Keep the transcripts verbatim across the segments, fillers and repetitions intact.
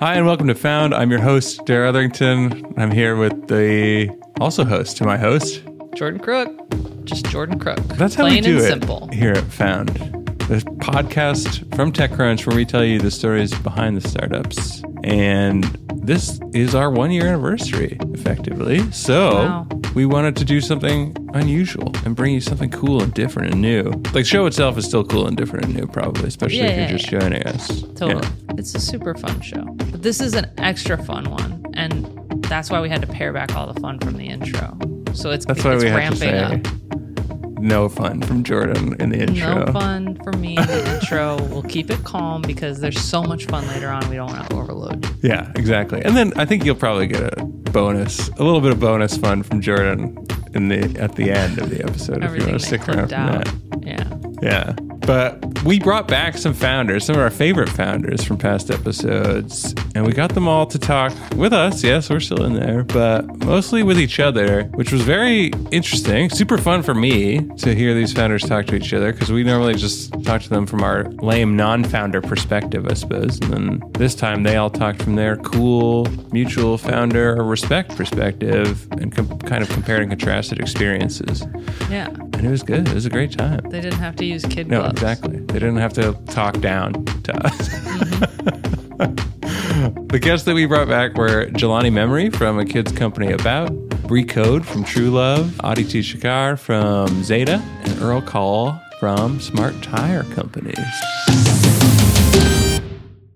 Hi, and welcome to Found. I'm your host, Darrell Etherington. I'm here with the also host to my host, Jordan Crook. Just Jordan Crook. That's how Plain we do and it simple. Here at Found, the podcast from TechCrunch where we tell you the stories behind the startups. And this is our one-year anniversary, effectively. So wow. We wanted to do something unusual and bring you something cool and different and new. Like, the show itself is still cool and different and new, probably, especially yeah, if you're yeah, just yeah. joining us. Totally. Yeah. It's a super fun show. But this is an extra fun one, and that's why we had to pare back all the fun from the intro. So it's, that's why it's we ramping have to say, up. No fun from Jordan in the intro. No fun from me in the intro. We'll keep it calm because there's so much fun later on. We don't want to overload you. Yeah, exactly. And then I think you'll probably get a bonus, a little bit of bonus fun from Jordan in the at the end of the episode if you want to stick around for that. Yeah. Yeah. But we brought back some founders, some of our favorite founders from past episodes, and we got them all to talk with us. Yes, we're still in there, but mostly with each other, which was very interesting, super fun for me to hear these founders talk to each other, because we normally just talk to them from our lame non-founder perspective, I suppose. And then this time they all talked from their cool mutual founder or respect perspective and com- kind of compared and contrasted experiences. Yeah. And it was good. It was a great time. They didn't have to use kid gloves. No, exactly. They didn't have to talk down to us. Mm-hmm. The guests that we brought back were Jelani Memory from A Kids Company About, Brie Code from True Love, Aditi Shekar from Zeta, and Earl Call from Smart Tire Company.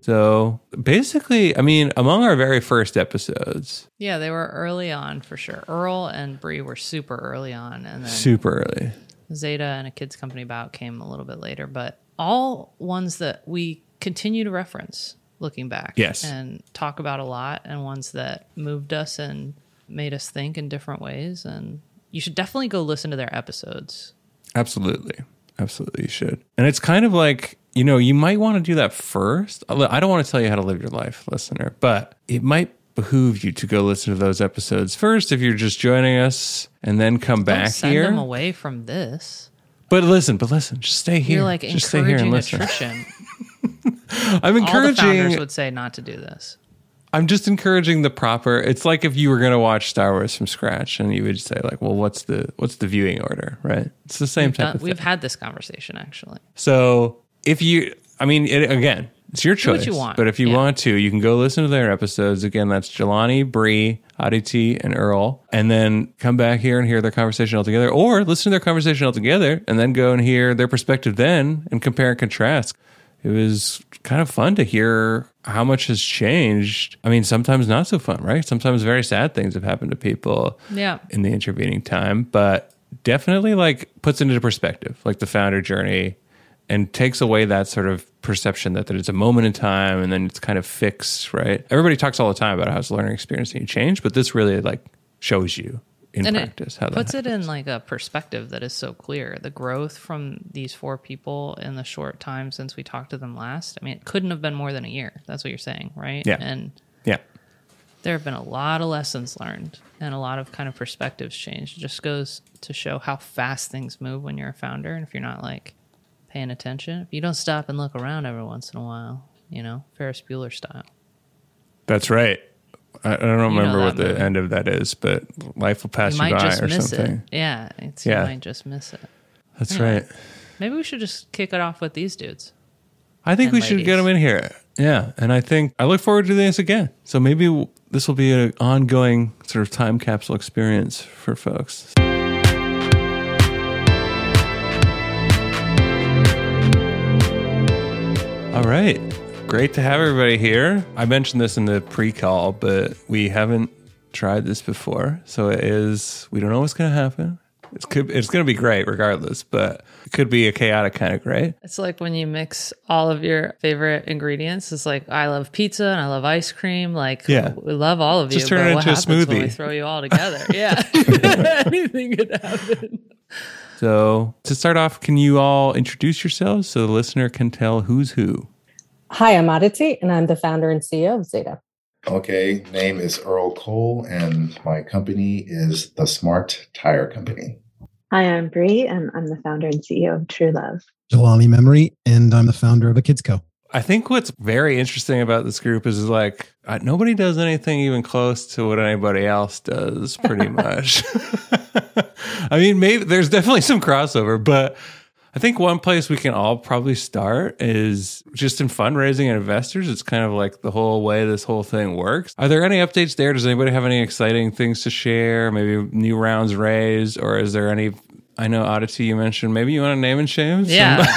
So basically, I mean, among our very first episodes. Yeah, they were early on for sure. Earl and Brie were super early on. And then super early. Zeta and A Kids Company About came a little bit later, but all ones that we continue to reference looking back. Yes. And talk about a lot, and ones that moved us and made us think in different ways. And you should definitely go listen to their episodes. Absolutely. Absolutely, you should. And it's kind of like, you know, you might want to do that first. I don't want to tell you how to live your life, listener, but it might behoove you to go listen to those episodes first if you're just joining us, and then come don't back send here. Send them away from this. But listen, but listen, just stay here. You're like just encouraging stay here and listen. Nutrition. I'm encouraging. All the founders would say not to do this. I'm just encouraging the proper. It's like if you were going to watch Star Wars from scratch, and you would say like, "Well, what's the what's the viewing order?" Right? It's the same we've type done, of thing. We've had this conversation actually. So. If you, I mean, it, again, it's your choice. Do what you want. But if you yeah. want to, you can go listen to their episodes. Again, that's Jelani, Brie, Aditi, and Earl. And then come back here and hear their conversation all together. Or listen to their conversation all together and then go and hear their perspective then and compare and contrast. It was kind of fun to hear how much has changed. I mean, sometimes not so fun, right? Sometimes very sad things have happened to people yeah. in the intervening time. But definitely like puts it into perspective, like the founder journey. And takes away that sort of perception that, that it's a moment in time and then it's kind of fixed, right? Everybody talks all the time about how it's a learning experience and you change, but this really like shows you in and practice how that happens. It puts it in like a perspective that is so clear. The growth from these four people in the short time since we talked to them last, I mean, it couldn't have been more than a year. That's what you're saying, right? Yeah. And yeah. there have been a lot of lessons learned and a lot of kind of perspectives changed. It just goes to show how fast things move when you're a founder, and if you're not like... paying attention. If you don't stop and look around every once in a while, you know, Ferris Bueller style. That's right. I, I don't remember you know what movie. The end of that is, but life will pass you, you by or something. It. Yeah, it's, yeah, you might just miss it. That's anyway, right. Maybe we should just kick it off with these dudes. I think we ladies. Should get them in here. Yeah, and I think I look forward to this again. So maybe this will be an ongoing sort of time capsule experience for folks. All right. Great to have everybody here. I mentioned this in the pre-call, but we haven't tried this before. So it is, we don't know what's going to happen. It's could, it's going to be great regardless, but it could be a chaotic kind of great. It's like when you mix all of your favorite ingredients. It's like, I love pizza and I love ice cream. Like, yeah. we love all of you. Just turn it into a smoothie. When we throw you all together. Yeah. Anything could happen. So to start off, can you all introduce yourselves so the listener can tell who's who? Hi, I'm Aditi, and I'm the founder and C E O of Zeta. Okay, name is Earl Cole, and my company is the Smart Tire Company. Hi, I'm Brie, and I'm the founder and C E O of True Love. Jelani Memory, and I'm the founder of A Kids Co. I think what's very interesting about this group is, is like, uh, nobody does anything even close to what anybody else does, pretty much. I mean, maybe there's definitely some crossover, but I think one place we can all probably start is just in fundraising and investors. It's kind of like the whole way this whole thing works. Are there any updates there? Does anybody have any exciting things to share? Maybe new rounds raised, or is there any, I know, Aditi, you mentioned, maybe you want to name and shame? Yeah.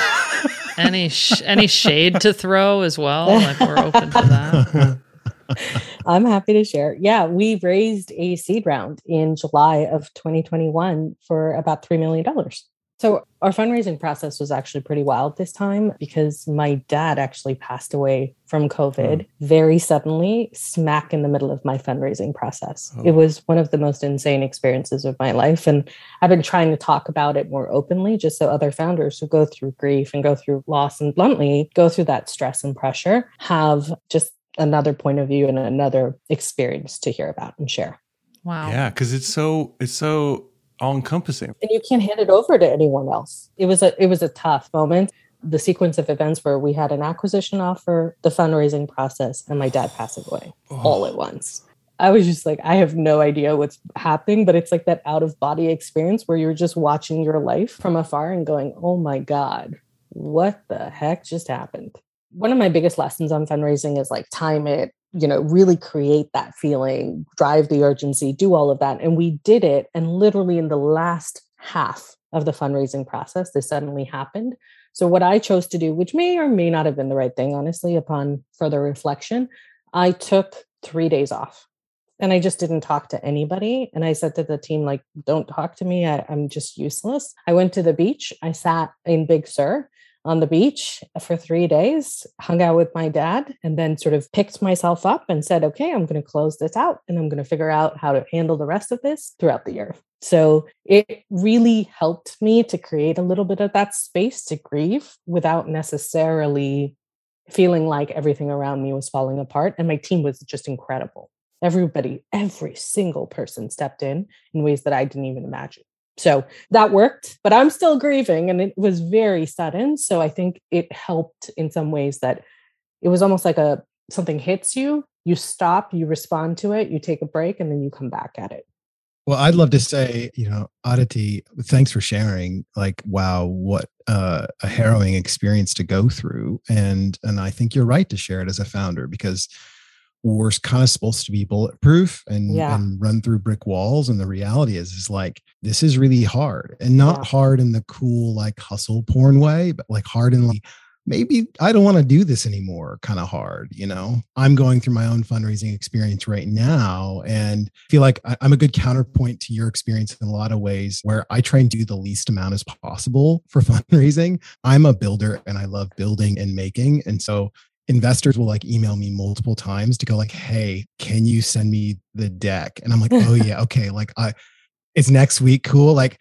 any sh- any shade to throw as well? Like, we're open to that. I'm happy to share. Yeah, we raised a seed round in July of twenty twenty-one for about three million dollars. So our fundraising process was actually pretty wild this time because my dad actually passed away from COVID oh. very suddenly, smack in the middle of my fundraising process. Oh. It was one of the most insane experiences of my life. And I've been trying to talk about it more openly, just so other founders who go through grief and go through loss and bluntly go through that stress and pressure have just another point of view and another experience to hear about and share. Wow. Yeah, because it's so, it's so... all-encompassing. And you can't hand it over to anyone else. It was a it was a tough moment. The sequence of events where we had an acquisition offer, the fundraising process, and my dad passing away oh. all at once. I was just like, I have no idea what's happening, but it's like that out-of-body experience where you're just watching your life from afar and going, oh my God, what the heck just happened? One of my biggest lessons on fundraising is like time it, you know, really create that feeling, drive the urgency, do all of that. And we did it. And literally in the last half of the fundraising process, this suddenly happened. So what I chose to do, which may or may not have been the right thing, honestly, upon further reflection, I took three days off and I just didn't talk to anybody. And I said to the team, like, don't talk to me. I, I'm just useless. I went to the beach. I sat in Big Sur on the beach for three days, hung out with my dad, and then sort of picked myself up and said, okay, I'm going to close this out and I'm going to figure out how to handle the rest of this throughout the year. So it really helped me to create a little bit of that space to grieve without necessarily feeling like everything around me was falling apart. And my team was just incredible. Everybody, every single person stepped in in ways that I didn't even imagine. So that worked, but I'm still grieving and it was very sudden. So I think it helped in some ways that it was almost like a something hits you, you stop, you respond to it, you take a break, and then you come back at it. Well, I'd love to say, you know, Aditi, thanks for sharing. Like, wow, what uh, a harrowing experience to go through. And, and I think you're right to share it as a founder because we're kind of supposed to be bulletproof and, yeah. and run through brick walls. And the reality is, is like, this is really hard and not yeah. hard in the cool, like hustle porn way, but like hard in like, maybe I don't want to do this anymore kind of hard. You know, I'm going through my own fundraising experience right now and feel like I'm a good counterpoint to your experience in a lot of ways where I try and do the least amount as possible for fundraising. I'm a builder and I love building and making. And so investors will like email me multiple times to go like, hey, can you send me the deck? And I'm like, oh yeah. Okay. Like I, it's next week. Cool. Like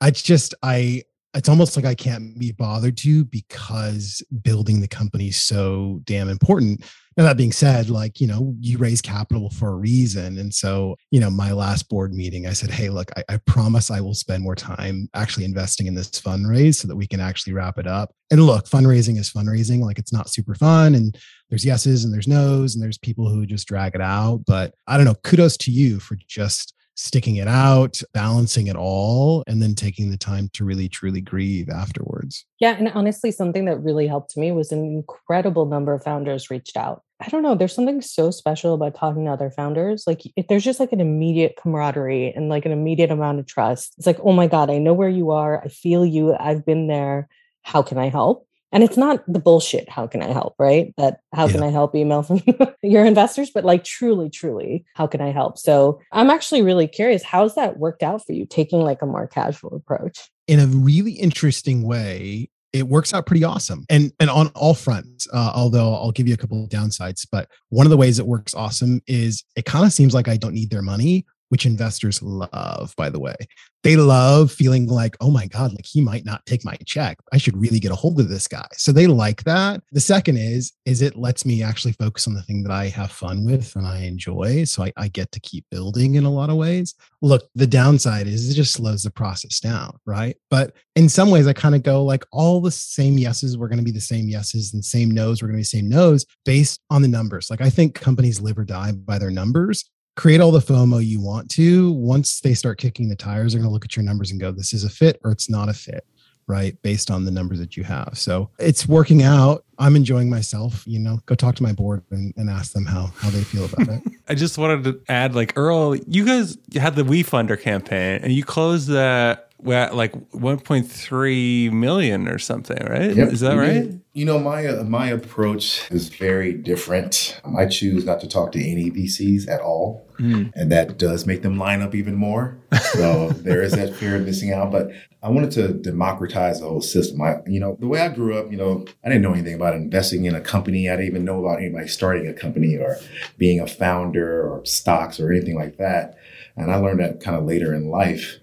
I just, I, it's almost like I can't be bothered to because building the company is so damn important. Now that being said, like, you know, you raise capital for a reason. And so, you know, my last board meeting, I said, hey, look, I, I promise I will spend more time actually investing in this fundraise so that we can actually wrap it up. And look, fundraising is fundraising. Like it's not super fun and there's yeses and there's nos and there's people who just drag it out. But I don't know, kudos to you for just sticking it out, balancing it all, and then taking the time to really, truly grieve afterwards. Yeah. And honestly, something that really helped me was an incredible number of founders reached out. I don't know. There's something so special about talking to other founders. Like if there's just like an immediate camaraderie and like an immediate amount of trust. It's like, oh my God, I know where you are. I feel you. I've been there. How can I help? And it's not the bullshit, how can I help, right? That how yeah. can I help email from your investors, but like truly, truly, how can I help? So I'm actually really curious, how's that worked out for you, taking like a more casual approach? In a really interesting way, it works out pretty awesome. And and on all fronts, uh, although I'll give you a couple of downsides, but one of the ways it works awesome is it kind of seems like I don't need their money, which investors love, by the way. They love feeling like, oh my God, like he might not take my check. I should really get a hold of this guy. So they like that. The second is, is it lets me actually focus on the thing that I have fun with and I enjoy. So I, I get to keep building in a lot of ways. Look, the downside is it just slows the process down, right? But in some ways, I kind of go like all the same yeses were going to be the same yeses and same nos were going to be the same nos based on the numbers. Like I think companies live or die by their numbers. Create all the FOMO you want to. Once they start kicking the tires, they're going to look at your numbers and go, this is a fit or it's not a fit, right? Based on the numbers that you have. So it's working out. I'm enjoying myself, you know, go talk to my board and, and ask them how, how they feel about it. I just wanted to add, like, Earl, you guys had the WeFunder campaign and you closed that at like one point three million or something, right? Yep. Is that right? Yeah. You know, my uh, my approach is very different. I choose not to talk to any V Cs at all, mm. and that does make them line up even more. So there is that fear of missing out. But I wanted to democratize the whole system. I, you know, the way I grew up, you know, I didn't know anything about investing in a company. I didn't even know about anybody starting a company or being a founder or stocks or anything like that. And I learned that kind of later in life.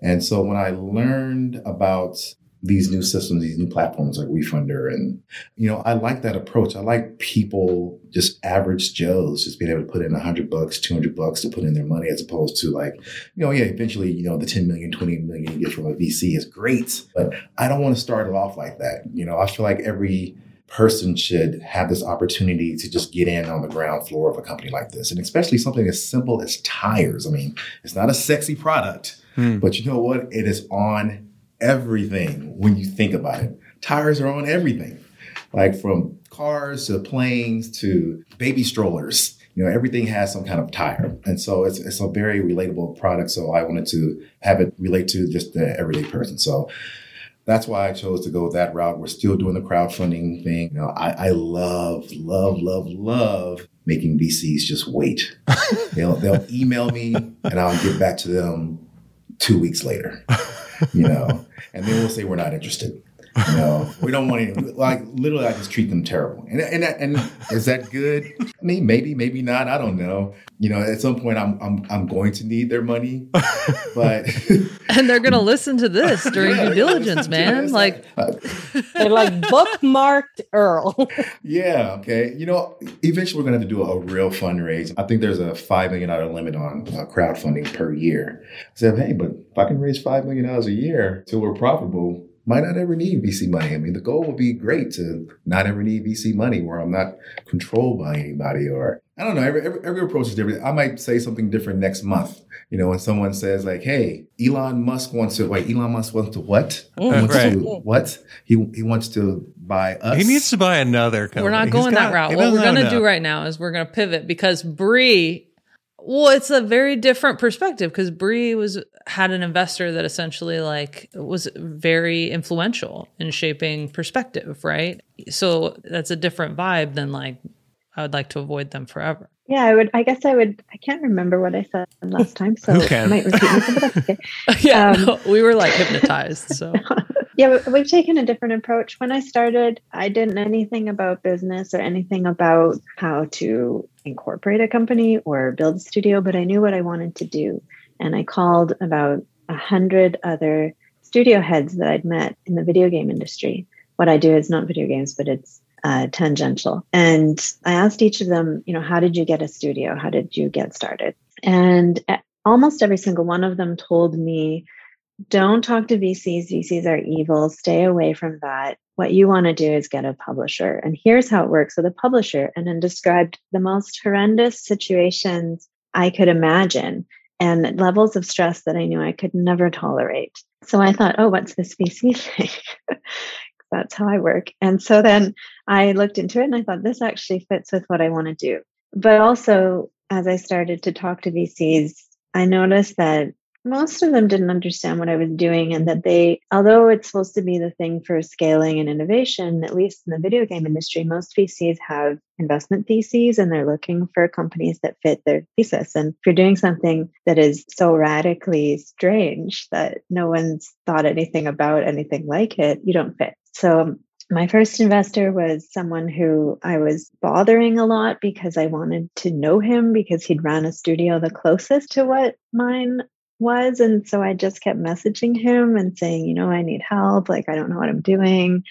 And so when I learned about these new systems, these new platforms like WeFunder. And, you know, I like that approach. I like people, just average Joes, just being able to put in a hundred bucks, two hundred bucks to put in their money, as opposed to like, you know, yeah, eventually, you know, the ten million, twenty million you get from a V C is great, but I don't want to start it off like that. You know, I feel like every person should have this opportunity to just get in on the ground floor of a company like this. And especially something as simple as tires. I mean, it's not a sexy product, hmm. but you know what? It is on everything when you think about it. Tires are on everything, like from cars to planes to baby strollers. You know, everything has some kind of tire. And so it's it's a very relatable product. So I wanted to have it relate to just the everyday person. So that's why I chose to go that route. We're still doing the crowdfunding thing. You know, I, I love, love, love, love making V Cs just wait. They'll they'll email me and I'll get back to them two weeks later. You know, and then we'll say we're not interested. You know, we don't want any. Like literally, I just treat them terrible. And and that, and is that good? I mean, maybe, maybe not. I don't know. You know, at some point, I'm I'm I'm going to need their money, but and they're gonna listen to this during yeah, due diligence, man. Like they're like bookmarked Earl. Yeah. Okay. You know, eventually we're gonna have to do a real fundraise. I think there's a five million dollar limit on crowdfunding per year. I said, hey, but if I can raise five million dollars a year till we're profitable, might not ever need V C money. I mean, the goal would be great to not ever need V C money where I'm not controlled by anybody or, I don't know, every, every, every approach is different. I might say something different next month. You know, when someone says like, hey, Elon Musk wants to, wait, Elon Musk wants to what? Mm, wants right. to what? He he wants to buy us. He needs to buy another company. We're not going He's that got, route. What we're going to do right now is we're going to pivot because Brie... Well, it's a very different perspective because Brie was had an investor that essentially like was very influential in shaping perspective, right? So that's a different vibe than like I would like to avoid them forever. Yeah, I would. I guess I would. I can't remember what I said last time, so I might repeat myself. But that's okay. yeah, um, no, we were like hypnotized. So yeah, we've taken a different approach. When I started, I didn't know anything about business or anything about how to incorporate a company or build a studio, but I knew what I wanted to do. And I called about a hundred other studio heads that I'd met in the video game industry. What I do is not video games, but it's uh, tangential. And I asked each of them, you know, how did you get a studio? How did you get started? And almost every single one of them told me, don't talk to V Cs. V Cs are evil. Stay away from that. What you want to do is get a publisher. And here's how it works with a publisher. And then described the most horrendous situations I could imagine and levels of stress that I knew I could never tolerate. So I thought, oh, what's this V C thing? That's how I work. And so then I looked into it and I thought this actually fits with what I want to do. But also, as I started to talk to V Cs, I noticed that most of them didn't understand what I was doing and that they, although it's supposed to be the thing for scaling and innovation, at least in the video game industry, most V Cs have investment theses and they're looking for companies that fit their thesis. And if you're doing something that is so radically strange that no one's thought anything about anything like it, you don't fit. So My first investor was someone who I was bothering a lot because I wanted to know him because he'd run a studio the closest to what mine was. And so I just kept messaging him and saying, you know, I need help. Like, I don't know what I'm doing.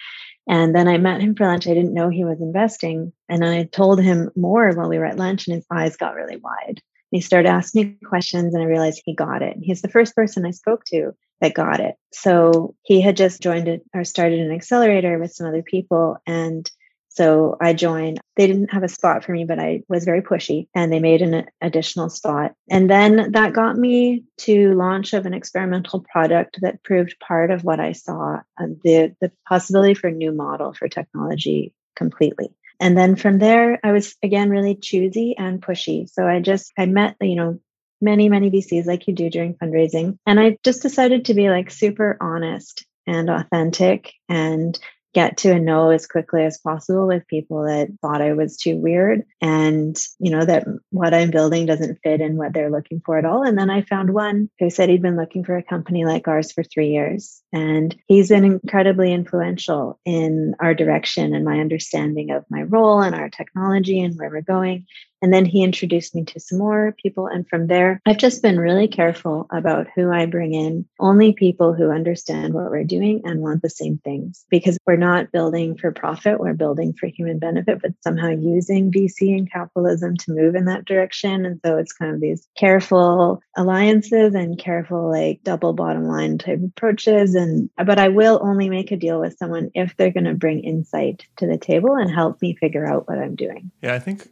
And then I met him for lunch. I didn't know he was investing. And I told him more while we were at lunch, and his eyes got really wide. And he started asking me questions, and I realized he got it. And he's the first person I spoke to that got it. So he had just joined it or started an accelerator with some other people. And so I joined. They didn't have a spot for me, but I was very pushy, and they made an additional spot. And then that got me to launch of an experimental product that proved part of what I saw, um, the, the possibility for a new model for technology completely. And then from there, I was, again, really choosy and pushy. So I just, I met, you know, many, many V Cs like you do during fundraising. And I just decided to be like super honest and authentic and get to a no as quickly as possible with people that thought I was too weird and, you know, that what I'm building doesn't fit in what they're looking for at all. And then I found one who said he'd been looking for a company like ours for three years. And he's been incredibly influential in our direction and my understanding of my role and our technology and where we're going. And then he introduced me to some more people. And from there, I've just been really careful about who I bring in, only people who understand what we're doing and want the same things, because we're not building for profit, we're building for human benefit, but somehow using V C and capitalism to move in that direction. And so it's kind of these careful alliances and careful, like, double bottom line type approaches. And but I will only make a deal with someone if they're going to bring insight to the table and help me figure out what I'm doing. Yeah, I think...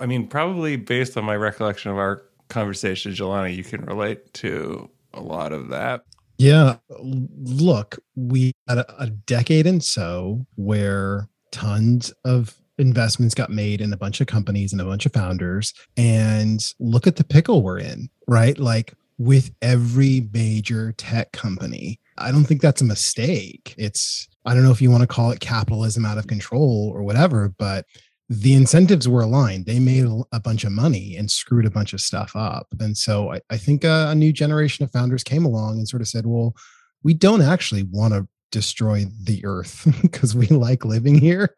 I mean, probably based on my recollection of our conversation, Jelani, you can relate to a lot of that. Yeah. Look, we had a decade and so where tons of investments got made in a bunch of companies and a bunch of founders. And look at the pickle we're in, right? Like with every major tech company. I don't think that's a mistake. It's, I don't know if you want to call it capitalism out of control or whatever, but the incentives were aligned. They made a bunch of money and screwed a bunch of stuff up. And so I, I think a, a new generation of founders came along and sort of said, well, we don't actually want to destroy the earth because we like living here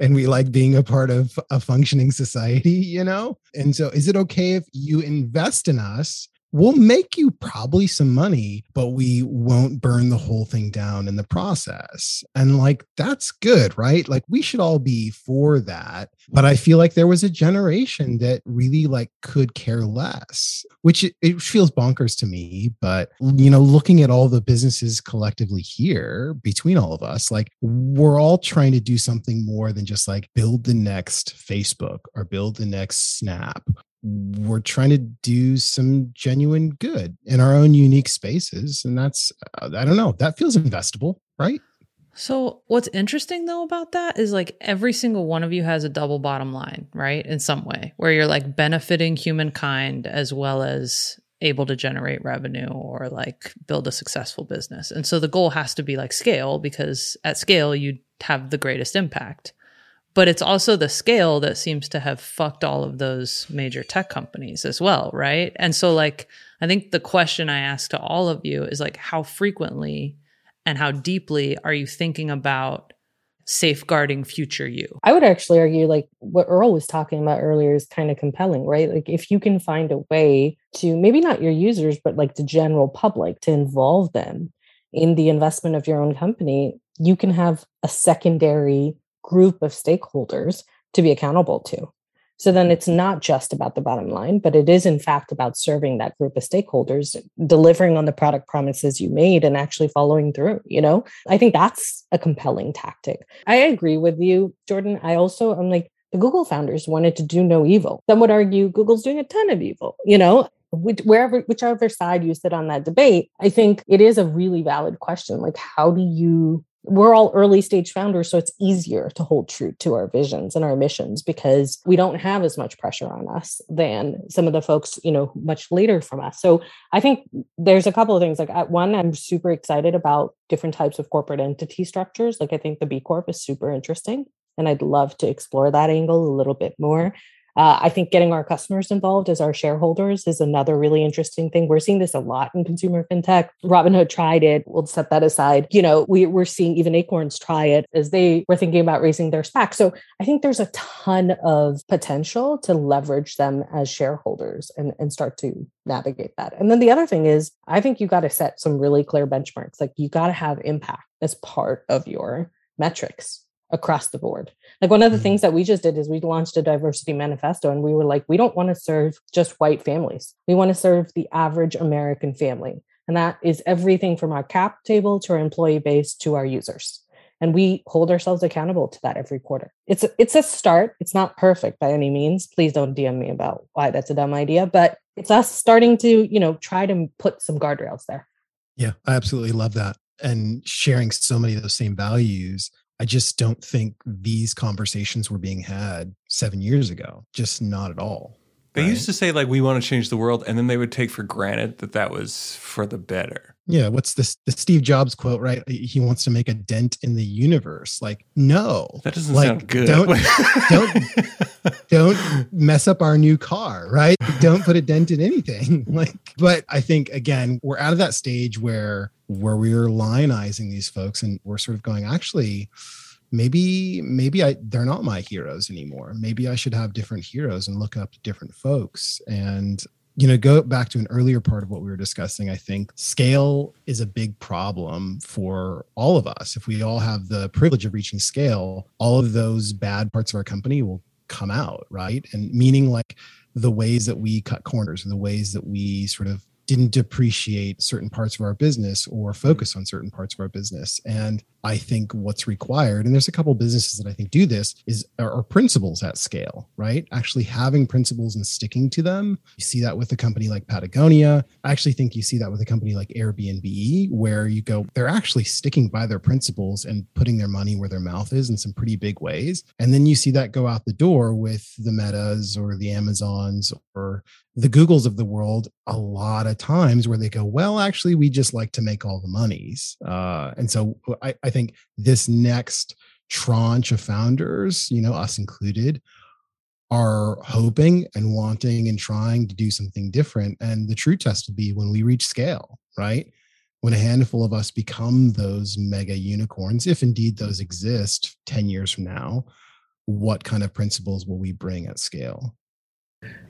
and we like being a part of a functioning society, you know? And so is it okay if you invest in us? We'll make you probably some money, but we won't burn the whole thing down in the process. And like, that's good, right? Like we should all be for that. But I feel like there was a generation that really like could care less, which it, it feels bonkers to me. But, you know, looking at all the businesses collectively here between all of us, like we're all trying to do something more than just like build the next Facebook or build the next Snap. We're trying to do some genuine good in our own unique spaces. And that's, I don't know, that feels investable, right? So what's interesting though about that is like every single one of you has a double bottom line, right? In some way where you're like benefiting humankind as well as able to generate revenue or like build a successful business. And so the goal has to be like scale because at scale you have the greatest impact. But it's also the scale that seems to have fucked all of those major tech companies as well, right? And so like, I think the question I ask to all of you is like, how frequently and how deeply are you thinking about safeguarding future you? I would actually argue like what Earl was talking about earlier is kind of compelling, right? Like if you can find a way to maybe not your users, but like the general public to involve them in the investment of your own company, you can have a secondary group of stakeholders to be accountable to. So then it's not just about the bottom line, but it is in fact about serving that group of stakeholders, delivering on the product promises you made and actually following through, you know? I think that's a compelling tactic. I agree with you, Jordan. I also, I'm like, the Google founders wanted to do no evil. Some would argue Google's doing a ton of evil, you know? Which, wherever, whichever side you sit on that debate, I think it is a really valid question. Like, how do you We're all early stage founders, so it's easier to hold true to our visions and our missions because we don't have as much pressure on us than some of the folks, you know, much later from us. So I think there's a couple of things. Like at one, I'm super excited about different types of corporate entity structures. Like I think the B Corp is super interesting, and I'd love to explore that angle a little bit more. Uh, I think getting our customers involved as our shareholders is another really interesting thing. We're seeing this a lot in consumer fintech. Robinhood tried it. We'll set that aside. You know, we, we're seeing even Acorns try it as they were thinking about raising their SPAC. So I think there's a ton of potential to leverage them as shareholders and, and start to navigate that. And then the other thing is, I think you got to set some really clear benchmarks. Like you got to have impact as part of your metrics across the board. Like one of the mm-hmm. things that we just did is we launched a diversity manifesto, and we were like, we don't want to serve just white families. We want to serve the average American family. And that is everything from our cap table to our employee base to our users. And we hold ourselves accountable to that every quarter. It's a, it's a start. It's not perfect by any means. Please don't D M me about why that's a dumb idea, but it's us starting to, you know, try to put some guardrails there. Yeah, I absolutely love that. And sharing so many of those same values. I just don't think these conversations were being had seven years ago. Just not at all. They right? used to say like, we want to change the world. And then they would take for granted that that was for the better. Yeah. What's this? The Steve Jobs quote, right? He wants to make a dent in the universe. Like, no, that doesn't like, sound good. Don't, don't, don't mess up our new car, right? Don't put a dent in anything. Like, but I think again, we're out of that stage where where we were lionizing these folks, and we're sort of going, actually, maybe, maybe I, they're not my heroes anymore. Maybe I should have different heroes and look up to different folks. And, you know, go back to an earlier part of what we were discussing. I think scale is a big problem for all of us. If we all have the privilege of reaching scale, all of those bad parts of our company will come out, right? And meaning like the ways that we cut corners and the ways that we sort of didn't depreciate certain parts of our business or focus on certain parts of our business. And I think what's required, and there's a couple of businesses that I think do this, is are principles at scale, right? Actually having principles and sticking to them. You see that with a company like Patagonia. I actually think you see that with a company like Airbnb, where you go, they're actually sticking by their principles and putting their money where their mouth is in some pretty big ways. And then you see that go out the door with the Metas or the Amazons or the Googles of the world, a lot of times where they go, well, actually, we just like to make all the monies. Uh, and so I, I think this next tranche of founders, you know, us included, are hoping and wanting and trying to do something different. And the true test will be when we reach scale, right? When a handful of us become those mega unicorns, if indeed those exist ten years from now, what kind of principles will we bring at scale?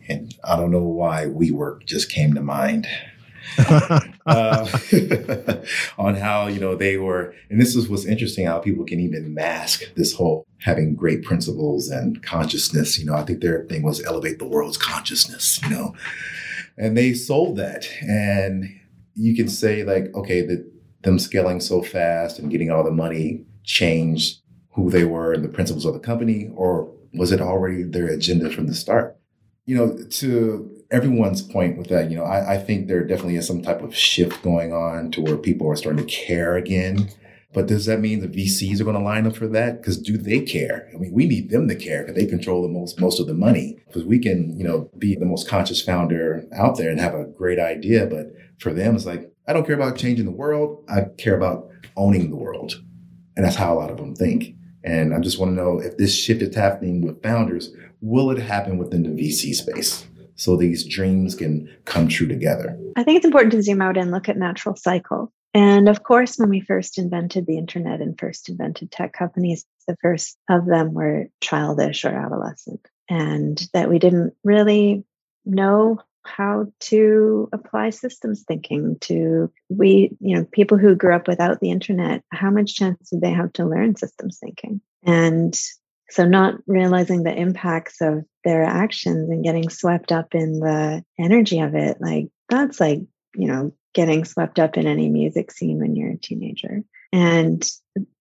And I don't know why WeWork just came to mind uh, on how, you know, they were. And this is what's interesting, how people can even mask this whole having great principles and consciousness. You know, I think their thing was elevate the world's consciousness, you know, and they sold that. And you can say like, OK, that them scaling so fast and getting all the money changed who they were and the principles of the company. Or was it already their agenda from the start? You know, to everyone's point with that, you know, I, I think there definitely is some type of shift going on to where people are starting to care again. But does that mean the V Cs are going to line up for that? Because do they care? I mean, we need them to care because they control the most most of the money. Because we can, you know, be the most conscious founder out there and have a great idea. But for them, it's like, I don't care about changing the world. I care about owning the world. And that's how a lot of them think. And I just want to know if this shift is happening with founders, will it happen within the V C space so these dreams can come true together? I think it's important to zoom out and look at natural cycle. And of course, when we first invented the internet and first invented tech companies, the first of them were childish or adolescent, and that we didn't really know how to apply systems thinking to we, you know, people who grew up without the internet. How much chance did they have to learn systems thinking? And so not realizing the impacts of their actions and getting swept up in the energy of it, like that's like, you know, getting swept up in any music scene when you're a teenager. And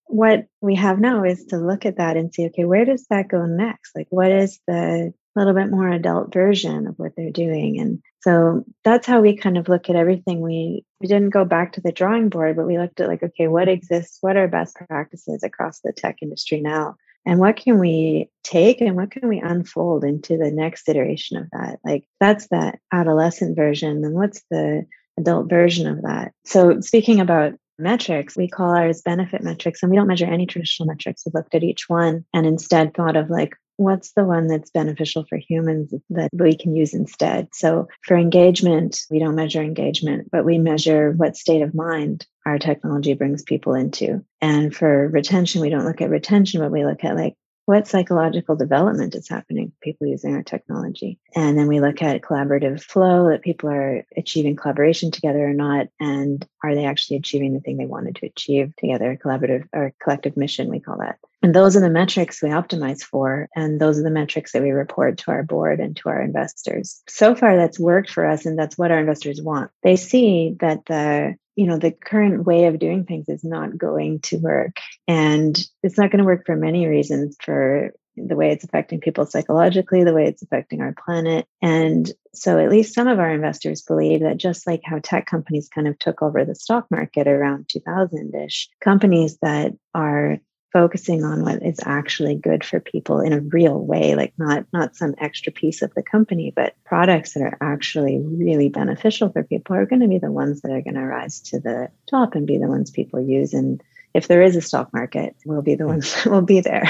what we have now is to look at that and see, okay, where does that go next? Like, what is the little bit more adult version of what they're doing? And so that's how we kind of look at everything. We we didn't go back to the drawing board, but we looked at like, okay, what exists? What are best practices across the tech industry now? And what can we take and what can we unfold into the next iteration of that? Like that's that adolescent version. And what's the adult version of that? So speaking about metrics, we call ours benefit metrics, and we don't measure any traditional metrics. We looked at each one and instead thought of like, what's the one that's beneficial for humans that we can use instead? So for engagement, we don't measure engagement, but we measure what state of mind our technology brings people into. And for retention, we don't look at retention, but we look at like what psychological development is happening, people using our technology. And then we look at collaborative flow, that people are achieving collaboration together or not, and are they actually achieving the thing they wanted to achieve together, collaborative or collective mission, we call that. And those are the metrics we optimize for. And those are the metrics that we report to our board and to our investors. So far, that's worked for us. And that's what our investors want. They see that the, you know, the current way of doing things is not going to work. And it's not going to work for many reasons, for the way it's affecting people psychologically, the way it's affecting our planet. And so at least some of our investors believe that, just like how tech companies kind of took over the stock market around two thousand ish, companies that are focusing on what is actually good for people in a real way, like not, not some extra piece of the company, but products that are actually really beneficial for people, are going to be the ones that are going to rise to the top and be the ones people use. And if there is a stock market, we'll be the ones that will be there.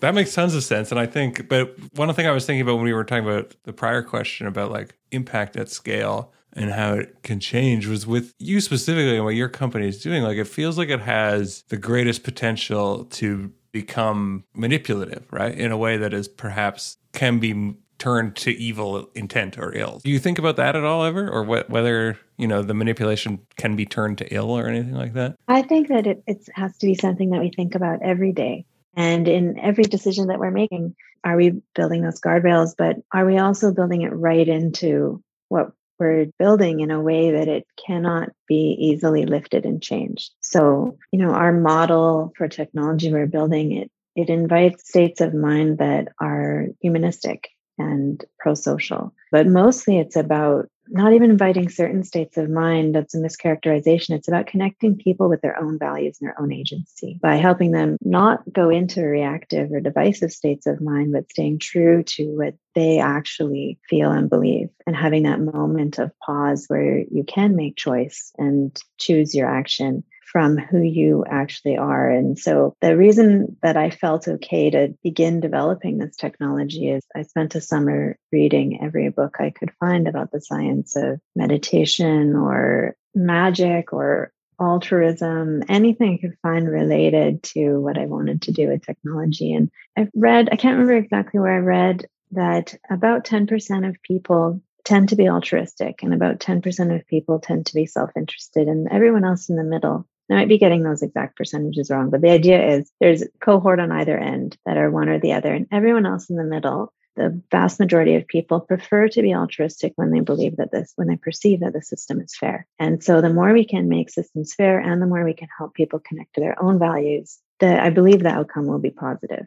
That makes tons of sense. And I think, but one thing I was thinking about when we were talking about the prior question about like impact at scale and how it can change was with you specifically and what your company is doing. Like, it feels like it has the greatest potential to become manipulative, right? In a way that is perhaps can be turned to evil intent or ill. Do you think about that at all ever? Or wh- whether, you know, the manipulation can be turned to ill or anything like that? I think that it, it has to be something that we think about every day. And in every decision that we're making, are we building those guardrails? But are we also building it right into what we're building in a way that it cannot be easily lifted and changed? So, you know, our model for technology we're building, it it invites states of mind that are humanistic and pro-social. But mostly it's about not even inviting certain states of mind. That's a mischaracterization. It's about connecting people with their own values and their own agency by helping them not go into reactive or divisive states of mind, but staying true to what they actually feel and believe, and having that moment of pause where you can make choice and choose your action from who you actually are. And so the reason that I felt okay to begin developing this technology is I spent a summer reading every book I could find about the science of meditation or magic or altruism, anything I could find related to what I wanted to do with technology. And I've read, I can't remember exactly where I read, that about ten percent of people tend to be altruistic and about ten percent of people tend to be self-interested, and everyone else in the middle. I might be getting those exact percentages wrong, but the idea is there's a cohort on either end that are one or the other, and everyone else in the middle, the vast majority of people, prefer to be altruistic when they believe that this, when they perceive that the system is fair. And so the more we can make systems fair and the more we can help people connect to their own values, the, I believe the outcome will be positive.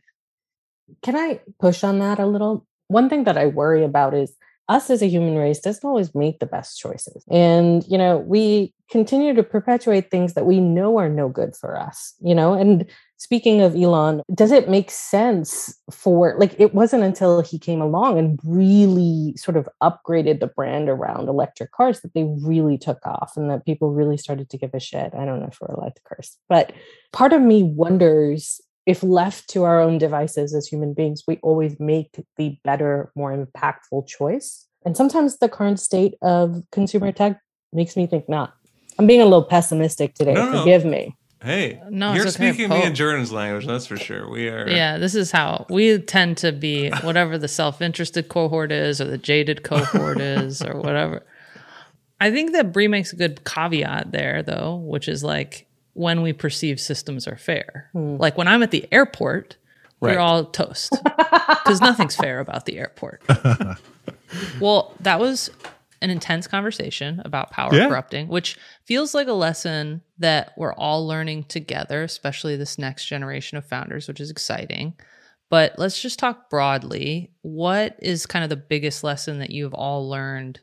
Can I push on that a little? One thing that I worry about is us as a human race doesn't always make the best choices. And, you know, we continue to perpetuate things that we know are no good for us, you know, and speaking of Elon, does it make sense for, like, it wasn't until he came along and really sort of upgraded the brand around electric cars that they really took off and that people really started to give a shit. I don't know if we're allowed to curse, but part of me wonders if left to our own devices as human beings, we always make the better, more impactful choice. And sometimes the current state of consumer tech makes me think not. I'm being a little pessimistic today. No, Forgive no. me. Hey, no, you're okay, speaking Pope. Me and Jordan's language. That's for sure. We are. Yeah, this is how we tend to be, whatever the self-interested cohort is or the jaded cohort is or whatever. I think that Brie makes a good caveat there, though, which is like, when we perceive systems are fair. Hmm. Like when I'm at the airport, right, we're all toast because nothing's fair about the airport. Well, that was an intense conversation about power yeah. corrupting, which feels like a lesson that we're all learning together, especially this next generation of founders, which is exciting. But let's just talk broadly. What is kind of the biggest lesson that you've all learned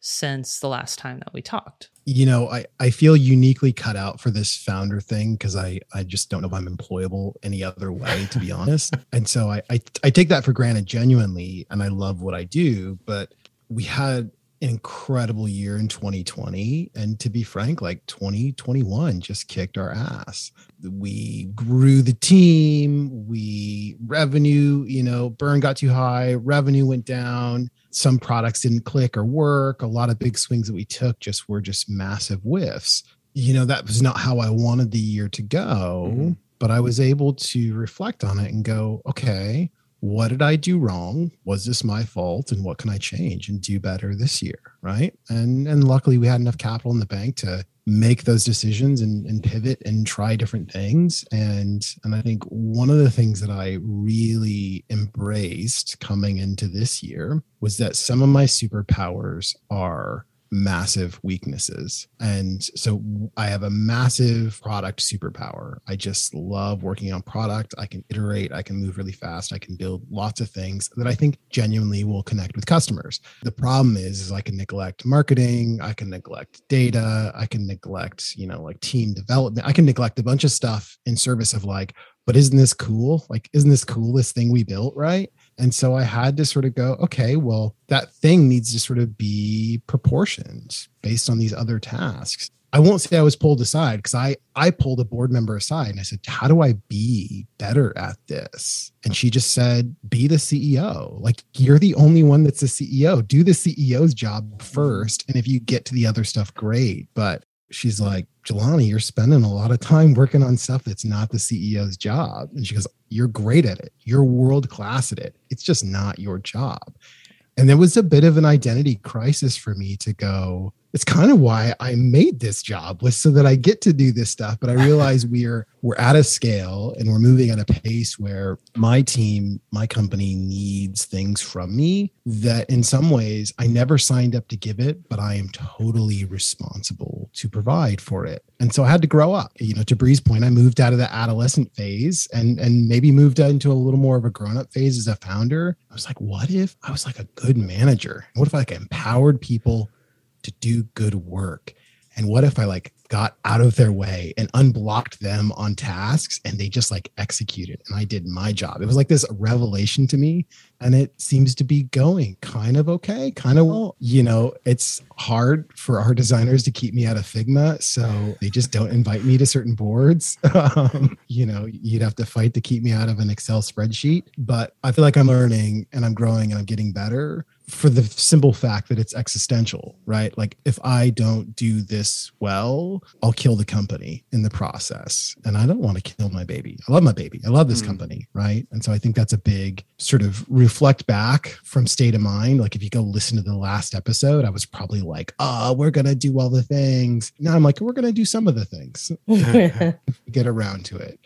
since the last time that we talked? You know, I, I feel uniquely cut out for this founder thing because I, I just don't know if I'm employable any other way, to be honest. And so I, I I take that for granted genuinely, and I love what I do. But we had an incredible year in twenty twenty. And to be frank, like twenty twenty-one just kicked our ass. We grew the team, we revenue, you know, burn got too high, revenue went down. Some products didn't click or work. A lot of big swings that we took just were just massive whiffs. You know, that was not how I wanted the year to go, mm-hmm. but I was able to reflect on it and go, okay, what did I do wrong? Was this my fault? And what can I change and do better this year? Right. And and luckily we had enough capital in the bank to make those decisions and, and pivot and try different things. And, and I think one of the things that I really embraced coming into this year was that some of my superpowers are massive weaknesses. And so I have a massive product superpower. I just love working on product. I can iterate. I can move really fast. I can build lots of things that I think genuinely will connect with customers. The problem is, is I can neglect marketing. I can neglect data. I can neglect, you know, like team development. I can neglect a bunch of stuff in service of like, but isn't this cool? Like, isn't this cool? This thing we built, right? And so I had to sort of go, okay, well, that thing needs to sort of be proportioned based on these other tasks. I won't say I was pulled aside because I, I pulled a board member aside and I said, how do I be better at this? And she just said, be the C E O. Like, you're the only one that's the C E O. Do the C E O's job first. And if you get to the other stuff, great. But she's like, Jelani, you're spending a lot of time working on stuff that's not the C E O's job. And she goes, you're great at it. You're world class at it. It's just not your job. And there was a bit of an identity crisis for me to go, it's kind of why I made this job, was so that I get to do this stuff. But I realize we're we're at a scale and we're moving at a pace where my team, my company needs things from me that in some ways I never signed up to give it, but I am totally responsible to provide for it. And so I had to grow up. You know, to Brie's point, I moved out of the adolescent phase and and maybe moved into a little more of a grown-up phase as a founder. I was like, what if I was like a good manager? What if I like empowered people to do good work? And what if I like got out of their way and unblocked them on tasks and they just like executed and I did my job? It was like this revelation to me, and it seems to be going kind of okay, kind of well. You know, it's hard for our designers to keep me out of Figma, so they just don't invite me to certain boards. Um, you know, you'd have to fight to keep me out of an Excel spreadsheet, but I feel like I'm learning and I'm growing and I'm getting better, for the simple fact that it's existential, right? Like, if I don't do this well, I'll kill the company in the process. And I don't want to kill my baby. I love my baby. I love this mm. company, right? And so I think that's a big sort of reflect back from state of mind. Like, if you go listen to the last episode, I was probably like, oh, we're going to do all the things. Now I'm like, we're going to do some of the things. Get around to it.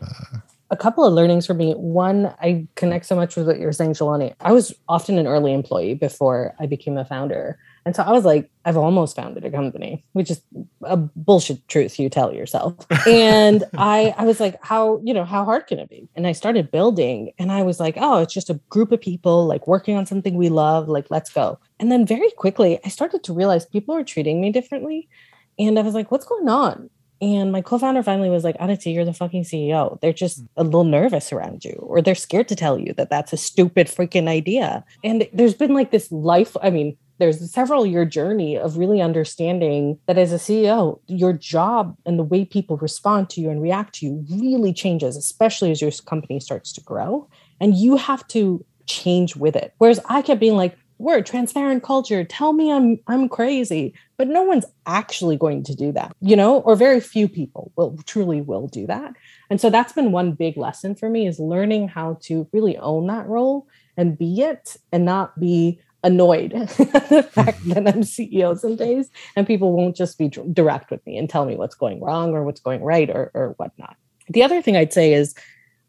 Uh, A couple of learnings for me. One, I connect so much with what you're saying, Jelani. I was often an early employee before I became a founder. And so I was like, I've almost founded a company, which is a bullshit truth you tell yourself. And I, I was like, how, you know, how hard can it be? And I started building and I was like, oh, it's just a group of people like working on something we love, like, let's go. And then very quickly, I started to realize people are treating me differently. And I was like, what's going on? And my co-founder finally was like, Aditi, you're the fucking C E O. They're just a little nervous around you, or they're scared to tell you that that's a stupid freaking idea. And there's been like this life, I mean, there's several year journey of really understanding that as a C E O, your job and the way people respond to you and react to you really changes, especially as your company starts to grow. And you have to change with it. Whereas I kept being like, we're a transparent culture. Tell me I'm I'm crazy. But no one's actually going to do that, you know, or very few people will truly will do that. And so that's been one big lesson for me, is learning how to really own that role and be it, and not be annoyed at the fact that I'm C E O some days and people won't just be direct with me and tell me what's going wrong or what's going right or or whatnot. The other thing I'd say is,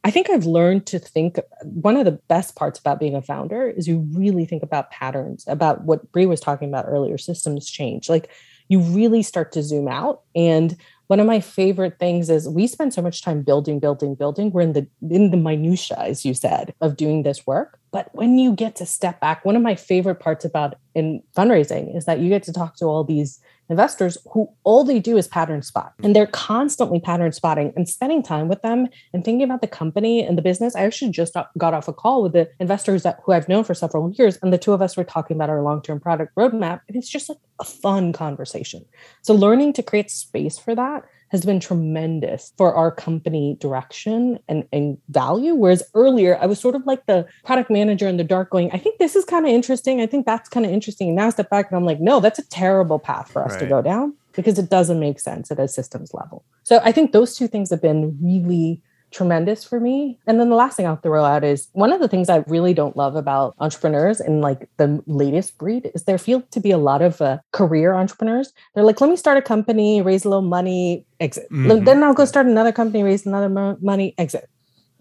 I think I've learned to think, one of the best parts about being a founder is you really think about patterns, about what Brie was talking about earlier, systems change. Like, you really start to zoom out. And one of my favorite things is we spend so much time building, building, building. We're in the in the minutia, as you said, of doing this work. But when you get to step back, one of my favorite parts about in fundraising is that you get to talk to all these investors who all they do is pattern spot. And they're constantly pattern spotting and spending time with them and thinking about the company and the business. I actually just got off a call with the investors that, who I've known for several years. And the two of us were talking about our long-term product roadmap. And it's just like a fun conversation. So learning to create space for that has been tremendous for our company direction and, and value. Whereas earlier, I was sort of like the product manager in the dark going, I think this is kind of interesting. I think that's kind of interesting. And now I step back and I'm like, no, that's a terrible path for us right. to go down because it doesn't make sense at a systems level. So I think those two things have been really tremendous for me. And then the last thing I'll throw out is one of the things I really don't love about entrepreneurs and like the latest breed is there feel to be a lot of uh, career entrepreneurs. They're like, let me start a company, raise a little money, exit. Mm-hmm. Then I'll go start another company, raise another mo- money, exit.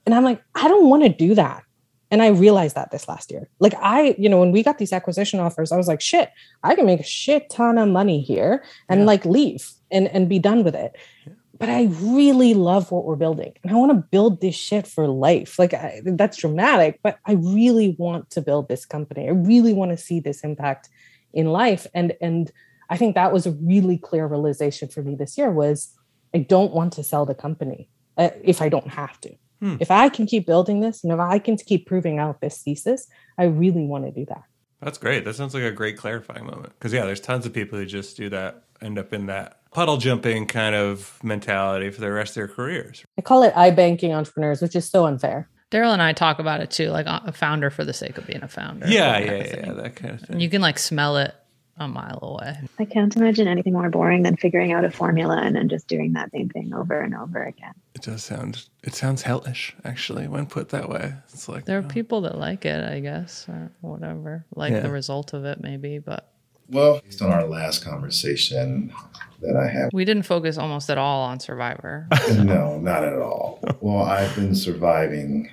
And I'm like, I don't want to do that. And I realized that this last year. Like I, you know, when we got these acquisition offers, I was like, shit, I can make a shit ton of money here and yeah. like leave and, and be done with it. Yeah. But I really love what we're building. And I want to build this shit for life. Like I, that's dramatic, but I really want to build this company. I really want to see this impact in life. And, and I think that was a really clear realization for me this year was I don't want to sell the company uh, if I don't have to. Hmm. If I can keep building this and if I can keep proving out this thesis, I really want to do that. That's great. That sounds like a great clarifying moment. Because yeah, there's tons of people who just do that, end up in that puddle jumping kind of mentality for the rest of their careers. I call it iBanking entrepreneurs, which is so unfair. Darrell and I talk about it too, like a founder for the sake of being a founder. Yeah, yeah, yeah, that kind of thing. And you can like smell it a mile away. I can't imagine anything more boring than figuring out a formula and then just doing that same thing over and over again. It does sound, it sounds hellish, actually, when put that way. It's like there are oh. people that like it, I guess, or whatever, like yeah. the result of it maybe, but. Well, based on our last conversation that I had, we didn't focus almost at all on Survivor. So. No, not at all. Well, I've been surviving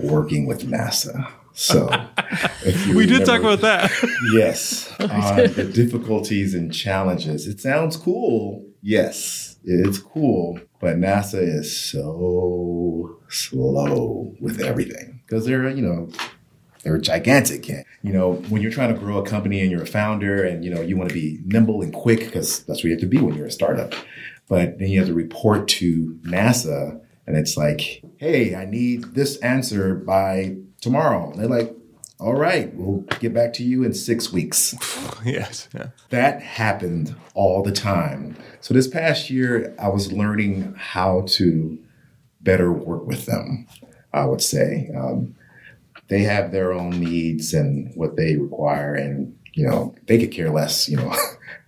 working with NASA. So if you we remember, did talk about that. Yes. On the difficulties and challenges. It sounds cool. Yes, it's cool. But NASA is so slow with everything because they're, you know, they're gigantic. You know, when you're trying to grow a company and you're a founder and, you know, you want to be nimble and quick because that's what you have to be when you're a startup. But then you have to report to NASA and it's like, hey, I need this answer by tomorrow. And they're like, all right, we'll get back to you in six weeks. Yes. Yeah. That happened all the time. So this past year, I was learning how to better work with them, I would say. Um, They have their own needs and what they require. And, you know, they could care less, you know,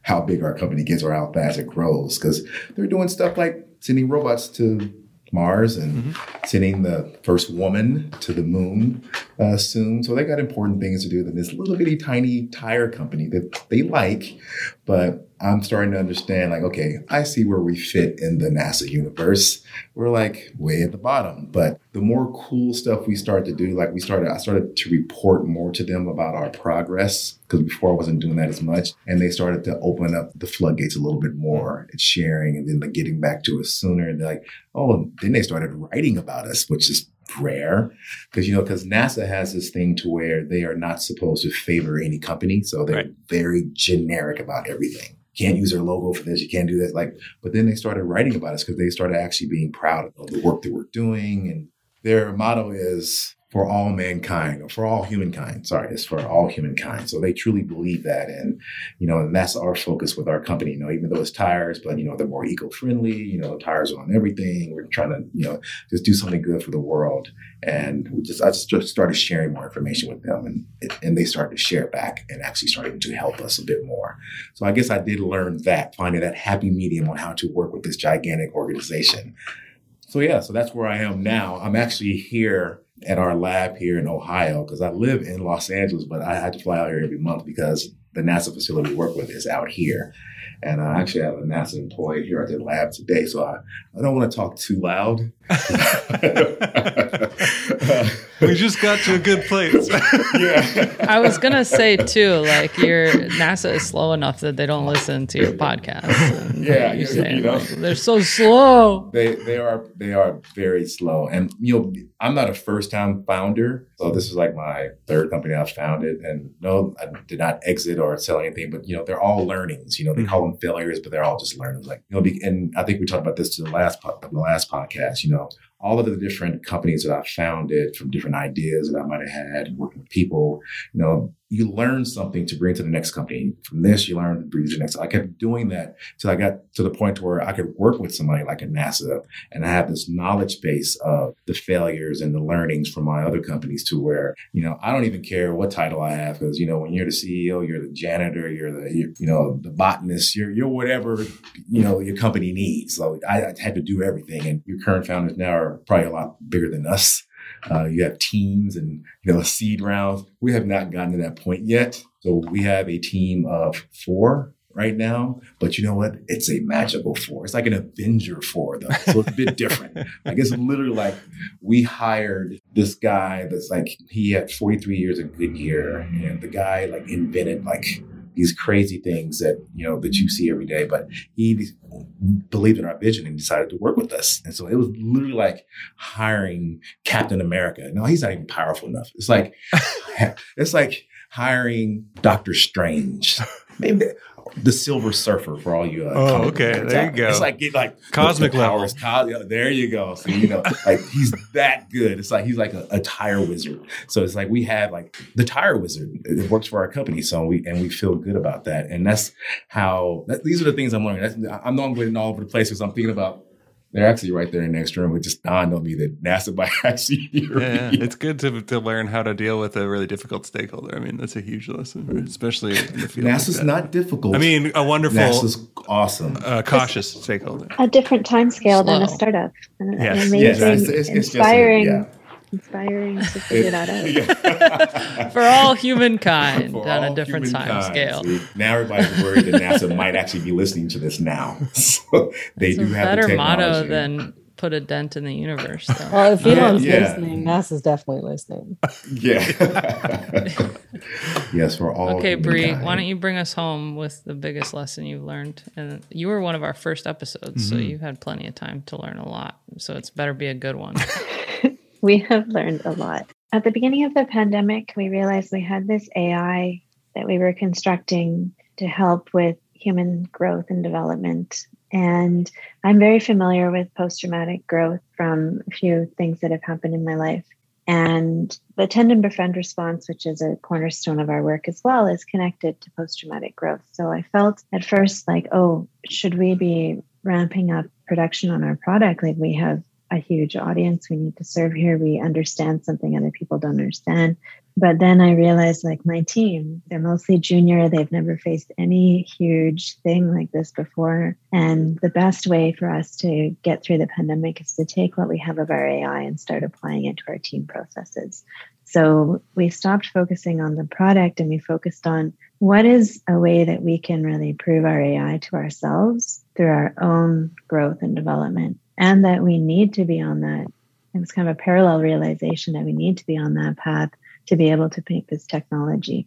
how big our company gets or how fast it grows because they're doing stuff like sending robots to Mars and mm-hmm. sending the first woman to the moon uh, soon. So they got important things to do than this little bitty tiny tire company that they like. But I'm starting to understand like, okay, I see where we fit in the NASA universe. We're like way at the bottom. But the more cool stuff we start to do, like we started, I started to report more to them about our progress because before I wasn't doing that as much. And they started to open up the floodgates a little bit more and sharing and then like getting back to us sooner. And they're like, oh, then they started writing about us, which is rare because, you know, because NASA has this thing to where they are not supposed to favor any company. So they're right. very generic about everything. Can't use their logo for this. You can't do that. Like, but then they started writing about us because they started actually being proud of the work that we're doing. And their motto is for all mankind or for all humankind. Sorry, it's for all humankind. So they truly believe that. And, you know, and that's our focus with our company, you know, even though it's tires, but, you know, they're more eco-friendly, you know, tires on everything. We're trying to, you know, just do something good for the world. And we just, I just started sharing more information with them and, and they started to share back and actually starting to help us a bit more. So I guess I did learn that, finding that happy medium on how to work with this gigantic organization. So, yeah, so that's where I am now. I'm actually here at our lab here in Ohio because I live in Los Angeles, but I had to fly out here every month because the NASA facility we work with is out here. And I actually have a NASA employee here at their lab today. So I, I don't want to talk too loud We just got to a good place. Yeah. I was going to say, too, like, your NASA is slow enough that they don't listen to your podcast. Yeah. You saying, you know, like, they're so slow. They they are they are very slow. And, you know, I'm not a first-time founder. So this is like my third company I've founded. And no, I did not exit or sell anything. But, you know, they're all learnings. You know, they call them failures, but they're all just learnings. Like, you know, and I think we talked about this to the last, the last podcast, you know. All of the different companies that I founded from different ideas that I might have had and working with people, you know, you learn something to bring to the next company. From this, you learn to bring to the next. I kept doing that till I got to the point where I could work with somebody like a NASA and I have this knowledge base of the failures and the learnings from my other companies to where, you know, I don't even care what title I have because, you know, when you're the C E O, you're the janitor, you're the, you're, you know, the botanist, you're, you're whatever, you know, your company needs. So I, I had to do everything. And your current founders now are probably a lot bigger than us. Uh, you have teams and, you know, seed rounds. We have not gotten to that point yet. So we have a team of four right now. But you know what? It's a magical four. It's like an Avenger four, though. So it's a bit different. Like, it's literally like we hired this guy that's like, he had forty-three years of Goodyear. And the guy, like, invented, like, these crazy things that, you know, that you see every day, but he believed in our vision and decided to work with us. And so it was literally like hiring Captain America. No, he's not even powerful enough. It's like, it's like hiring Doctor Strange. Maybe the Silver Surfer for all you. Uh, oh, okay. There you out. go. It's like, it, like cosmic powers. Co- there you go. So, you know, like, he's that good. It's like, he's like a, a tire wizard. So it's like, we have like the tire wizard. It works for our company. So we, and we feel good about that. And that's how, that, these are the things I'm learning. That's, I'm not getting all over the place because I'm thinking about, they're actually right there in the next room. It just dawned on me that NASA by actually. Yeah, it's good to to learn how to deal with a really difficult stakeholder. I mean, that's a huge lesson, especially in the field. NASA's like not difficult. I mean, a wonderful, NASA's awesome, uh, cautious it's stakeholder. A different time scale Slow. than a startup. An, yes. an amazing, yes, it's, it's, it's inspiring. Just a, yeah. Inspiring to figure that out. Yeah. For all humankind For on all a different time scale. See, now everybody's worried that NASA might actually be listening to this now. So they That's do a have better the motto than put a dent in the universe. Though. Well, if Elon's yeah, yeah. listening, NASA's definitely listening. Yeah. Yes, we're all. Okay, Brie, why don't you bring us home with the biggest lesson you've learned? And you were one of our first episodes, mm-hmm. so you had plenty of time to learn a lot. So it's better be a good one. We have learned a lot. At the beginning of the pandemic, we realized we had this A I that we were constructing to help with human growth and development. And I'm very familiar with post-traumatic growth from a few things that have happened in my life. And the Tend and Befriend response, which is a cornerstone of our work as well, is connected to post-traumatic growth. So I felt at first like, oh, should we be ramping up production on our product? Like, we have a huge audience we need to serve here. We understand something other people don't understand. But then I realized, like, my team, they're mostly junior. They've never faced any huge thing like this before. And the best way for us to get through the pandemic is to take what we have of our A I and start applying it to our team processes. So we stopped focusing on the product and we focused on what is a way that we can really prove our A I to ourselves through our own growth and development. And that we need to be on that. It was kind of a parallel realization that we need to be on that path to be able to make this technology.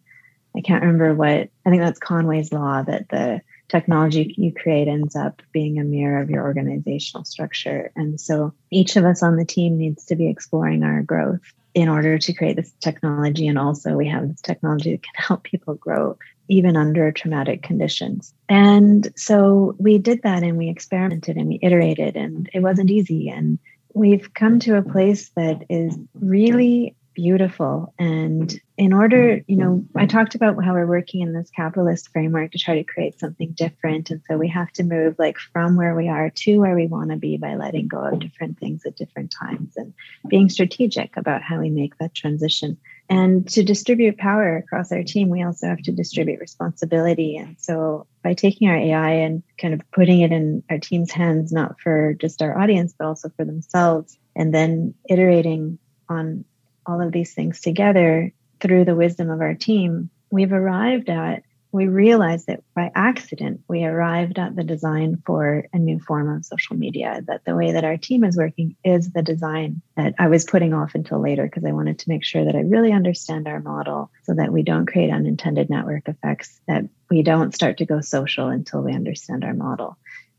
I can't remember what, I think that's Conway's law, that the technology you create ends up being a mirror of your organizational structure. And so each of us on the team needs to be exploring our growth in order to create this technology. And also we have this technology that can help people grow even under traumatic conditions. And so we did that and we experimented and we iterated and it wasn't easy. And we've come to a place that is really beautiful. And in order, you know, I talked about how we're working in this capitalist framework to try to create something different. And so we have to move like from where we are to where we want to be by letting go of different things at different times and being strategic about how we make that transition. And to distribute power across our team, we also have to distribute responsibility. And so by taking our A I and kind of putting it in our team's hands, not for just our audience, but also for themselves, and then iterating on all of these things together through the wisdom of our team, we've arrived at we realized that by accident, we arrived at the design for a new form of social media, that the way that our team is working is the design that I was putting off until later because I wanted to make sure that I really understand our model so that we don't create unintended network effects, that we don't start to go social until we understand our model.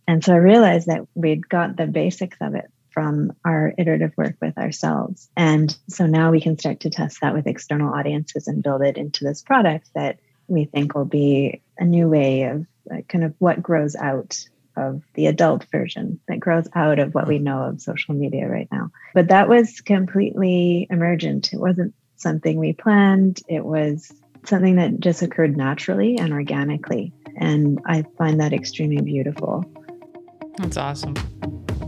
And so I realized that we'd got the basics of it from our iterative work with ourselves. And so now we can start to test that with external audiences and build it into this product that we think will be a new way of kind of what grows out of the adult version, that grows out of what we know of social media right now. But that was completely emergent. It wasn't something we planned. It was something that just occurred naturally and organically. And I find that extremely beautiful. That's awesome.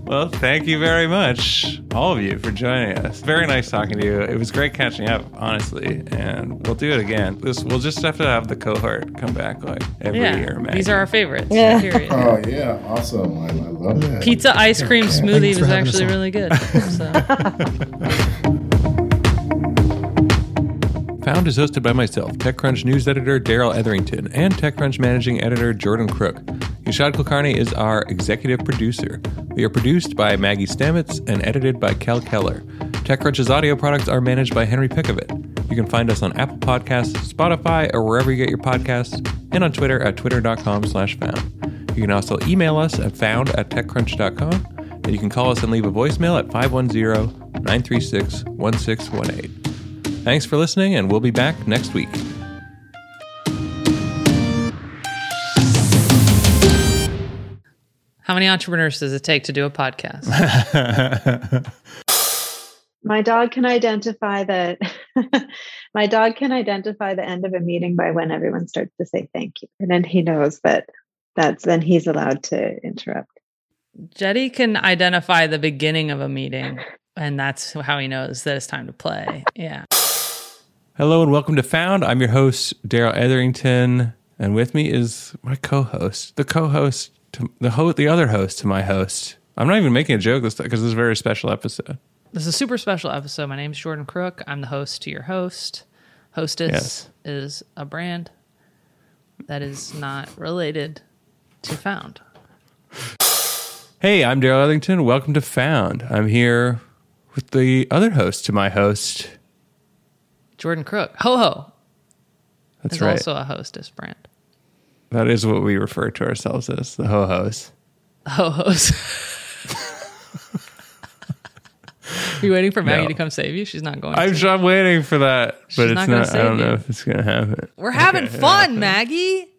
Well, thank you very much, all of you, for joining us. Very nice talking to you. It was great catching up, honestly, and we'll do it again. This We'll just have to have the cohort come back like every yeah, year, Maggie. These are our favorites. Yeah. Period. Oh, yeah. Awesome. I, I love that. Pizza ice cream yeah, smoothie was actually really good. So. Found is hosted by myself, TechCrunch news editor Darrell Etherington, and TechCrunch managing editor Jordan Crook. Yashad Kulkarni is our executive producer. We are produced by Maggie Stamets and edited by Kel Keller. TechCrunch's audio products are managed by Henry Pickovit. You can find us on Apple Podcasts, Spotify, or wherever you get your podcasts, and on Twitter at twitter.com slash found. You can also email us at found at techcrunch.com, and you can call us and leave a voicemail at five one zero, nine three six, one six one eight. Thanks for listening, and we'll be back next week. How many entrepreneurs does it take to do a podcast? My dog can identify that. My dog can identify the end of a meeting by when everyone starts to say thank you, and then he knows that that's then he's allowed to interrupt. Jetty can identify the beginning of a meeting, and that's how he knows that it's time to play. Yeah. Hello and welcome to Found. I'm your host, Darrell Etherington, and with me is my co-host, the co-host, to, the ho- the other host to my host. I'm not even making a joke this time because this is a very special episode. This is a super special episode. My name's Jordan Crook. I'm the host to your host. Hostess yes. is a brand that is not related to Found. Hey, I'm Darrell Etherington. Welcome to Found. I'm here with the other host to my host, Jordan Crook. Ho Ho. That's right. Also a hostess brand. That is what we refer to ourselves as, the Ho Hos. Ho Hos. Are you waiting for Maggie no. to come save you? She's not going. I'm, to. I'm waiting for that, but She's it's not. not I don't you. know if it's going to happen. We're having okay, fun, Maggie.